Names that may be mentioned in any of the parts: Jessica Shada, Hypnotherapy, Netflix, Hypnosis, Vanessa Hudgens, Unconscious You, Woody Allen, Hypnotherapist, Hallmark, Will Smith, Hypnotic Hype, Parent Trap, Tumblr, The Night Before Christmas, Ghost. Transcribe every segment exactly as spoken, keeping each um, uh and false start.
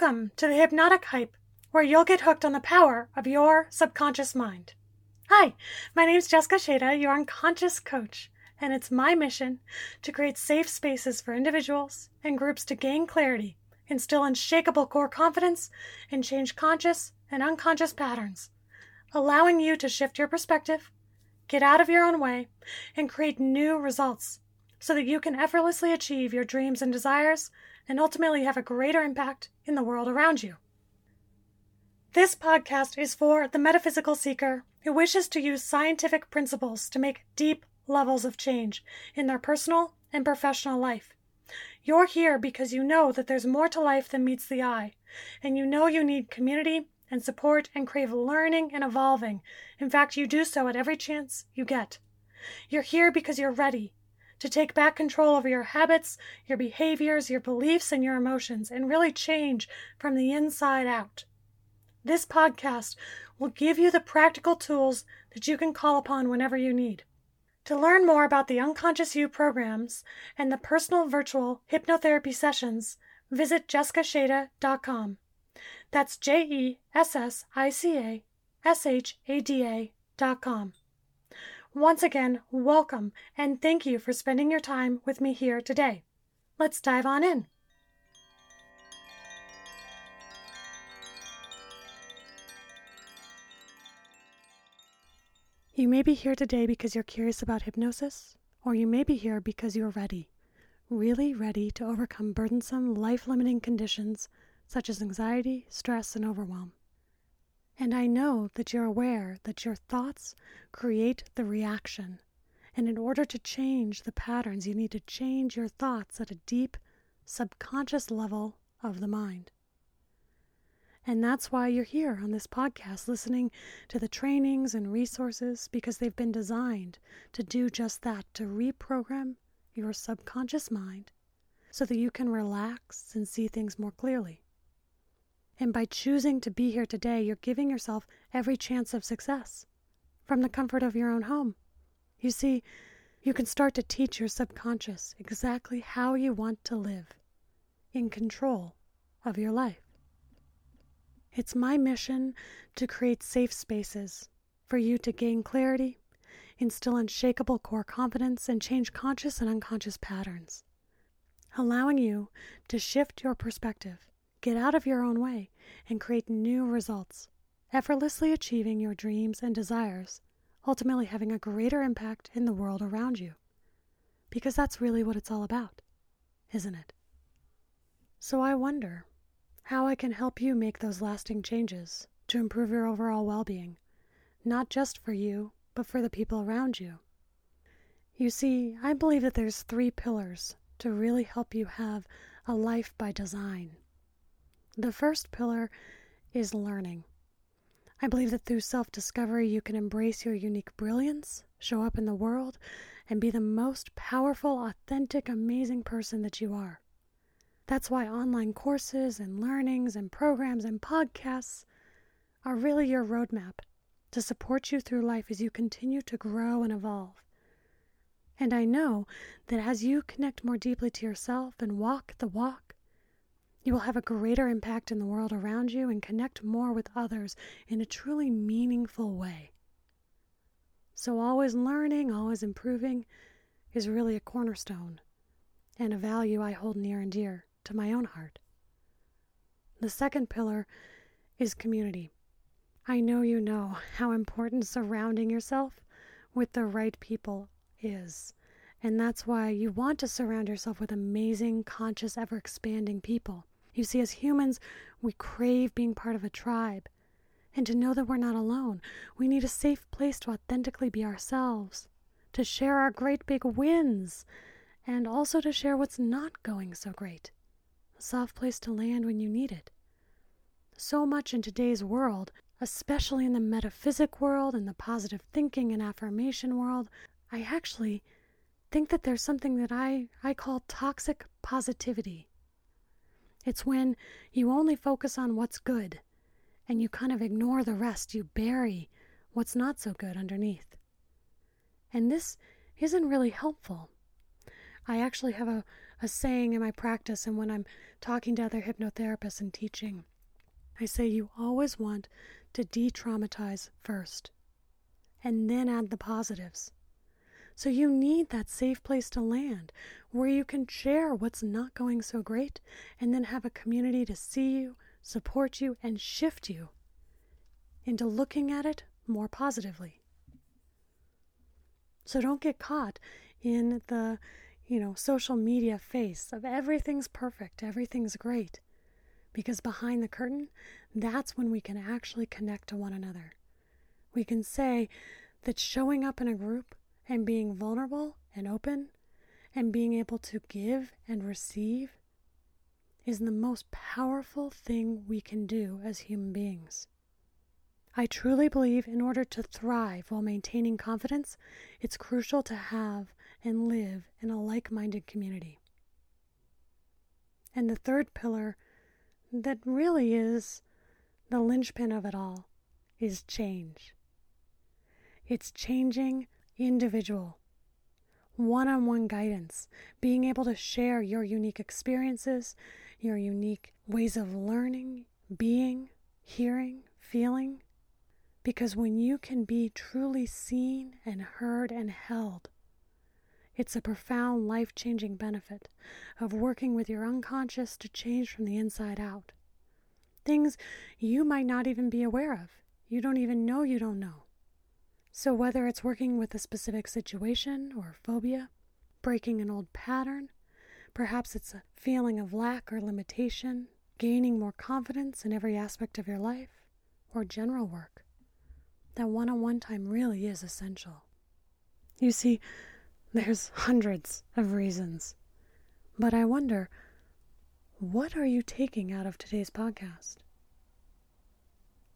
Welcome to the Hypnotic Hype, where you'll get hooked on the power of your subconscious mind. Hi, my name is Jessica Shada, your unconscious coach, and it's my mission to create safe spaces for individuals and groups to gain clarity, instill unshakable core confidence, and change conscious and unconscious patterns, allowing you to shift your perspective, get out of your own way, and create new results so that you can effortlessly achieve your dreams and desires and ultimately have a greater impact in the world around you. This podcast is for the metaphysical seeker who wishes to use scientific principles to make deep levels of change in their personal and professional life. You're here because you know that there's more to life than meets the eye, and you know you need community and support and crave learning and evolving. In fact, you do so at every chance you get. You're here because you're ready to take back control over your habits, your behaviors, your beliefs, and your emotions, and really change from the inside out. This podcast will give you the practical tools that you can call upon whenever you need. To learn more about the Unconscious You programs and the personal virtual hypnotherapy sessions, visit jessica shada dot com. That's J E S S I C A S H A D A dot com. Once again, welcome, and thank you for spending your time with me here today. Let's dive on in. You may be here today because you're curious about hypnosis, or you may be here because you're ready, really ready to overcome burdensome, life-limiting conditions such as anxiety, stress, and overwhelm. And I know that you're aware that your thoughts create the reaction. And in order to change the patterns, you need to change your thoughts at a deep, subconscious level of the mind. And that's why you're here on this podcast, listening to the trainings and resources, because they've been designed to do just that, to reprogram your subconscious mind so that you can relax and see things more clearly. And by choosing to be here today, you're giving yourself every chance of success from the comfort of your own home. You see, you can start to teach your subconscious exactly how you want to live, in control of your life. It's my mission to create safe spaces for you to gain clarity, instill unshakable core confidence, and change conscious and unconscious patterns, allowing you to shift your perspective, get out of your own way, and create new results, effortlessly achieving your dreams and desires, ultimately having a greater impact in the world around you. Because that's really what it's all about, isn't it? So I wonder how I can help you make those lasting changes to improve your overall well-being, not just for you, but for the people around you. You see, I believe that there's three pillars to really help you have a life by design. The first pillar is learning. I believe that through self-discovery, you can embrace your unique brilliance, show up in the world, and be the most powerful, authentic, amazing person that you are. That's why online courses and learnings and programs and podcasts are really your roadmap to support you through life as you continue to grow and evolve. And I know that as you connect more deeply to yourself and walk the walk, you will have a greater impact in the world around you and connect more with others in a truly meaningful way. So always learning, always improving is really a cornerstone and a value I hold near and dear to my own heart. The second pillar is community. I know you know how important surrounding yourself with the right people is. And that's why you want to surround yourself with amazing, conscious, ever-expanding people. You see, as humans, we crave being part of a tribe and to know that we're not alone. We need a safe place to authentically be ourselves, to share our great big wins, and also to share what's not going so great. A soft place to land when you need it. So much in today's world, especially in the metaphysic world and the positive thinking and affirmation world, I actually think that there's something that I, I call toxic positivity. It's when you only focus on what's good and you kind of ignore the rest. You bury what's not so good underneath. And this isn't really helpful. I actually have a, a saying in my practice and when I'm talking to other hypnotherapists and teaching. I say you always want to de-traumatize first and then add the positives. So you need that safe place to land where you can share what's not going so great and then have a community to see you, support you, and shift you into looking at it more positively. So don't get caught in the, you know, social media face of everything's perfect, everything's great. Because behind the curtain, that's when we can actually connect to one another. We can say that showing up in a group and being vulnerable and open and being able to give and receive is the most powerful thing we can do as human beings. I truly believe in order to thrive while maintaining confidence, it's crucial to have and live in a like-minded community. And the third pillar that really is the linchpin of it all is change. It's changing individual, one-on-one guidance, being able to share your unique experiences, your unique ways of learning, being, hearing, feeling, because when you can be truly seen and heard and held, it's a profound life-changing benefit of working with your unconscious to change from the inside out. Things you might not even be aware of. You don't even know you don't know. So whether it's working with a specific situation or phobia, breaking an old pattern, perhaps it's a feeling of lack or limitation, gaining more confidence in every aspect of your life, or general work, that one-on-one time really is essential. You see, there's hundreds of reasons, but I wonder, what are you taking out of today's podcast?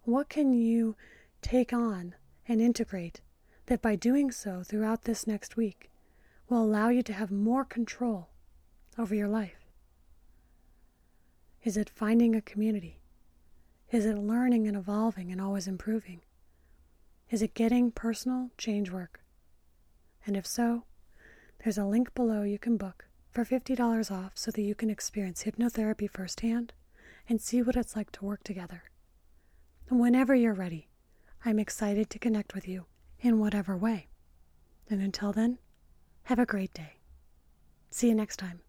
What can you take on and integrate that by doing so throughout this next week will allow you to have more control over your life? Is it finding a community? Is it learning and evolving and always improving? Is it getting personal change work? And if so, there's a link below you can book for fifty dollars off so that you can experience hypnotherapy firsthand and see what it's like to work together. And whenever you're ready, I'm excited to connect with you in whatever way. And until then, have a great day. See you next time.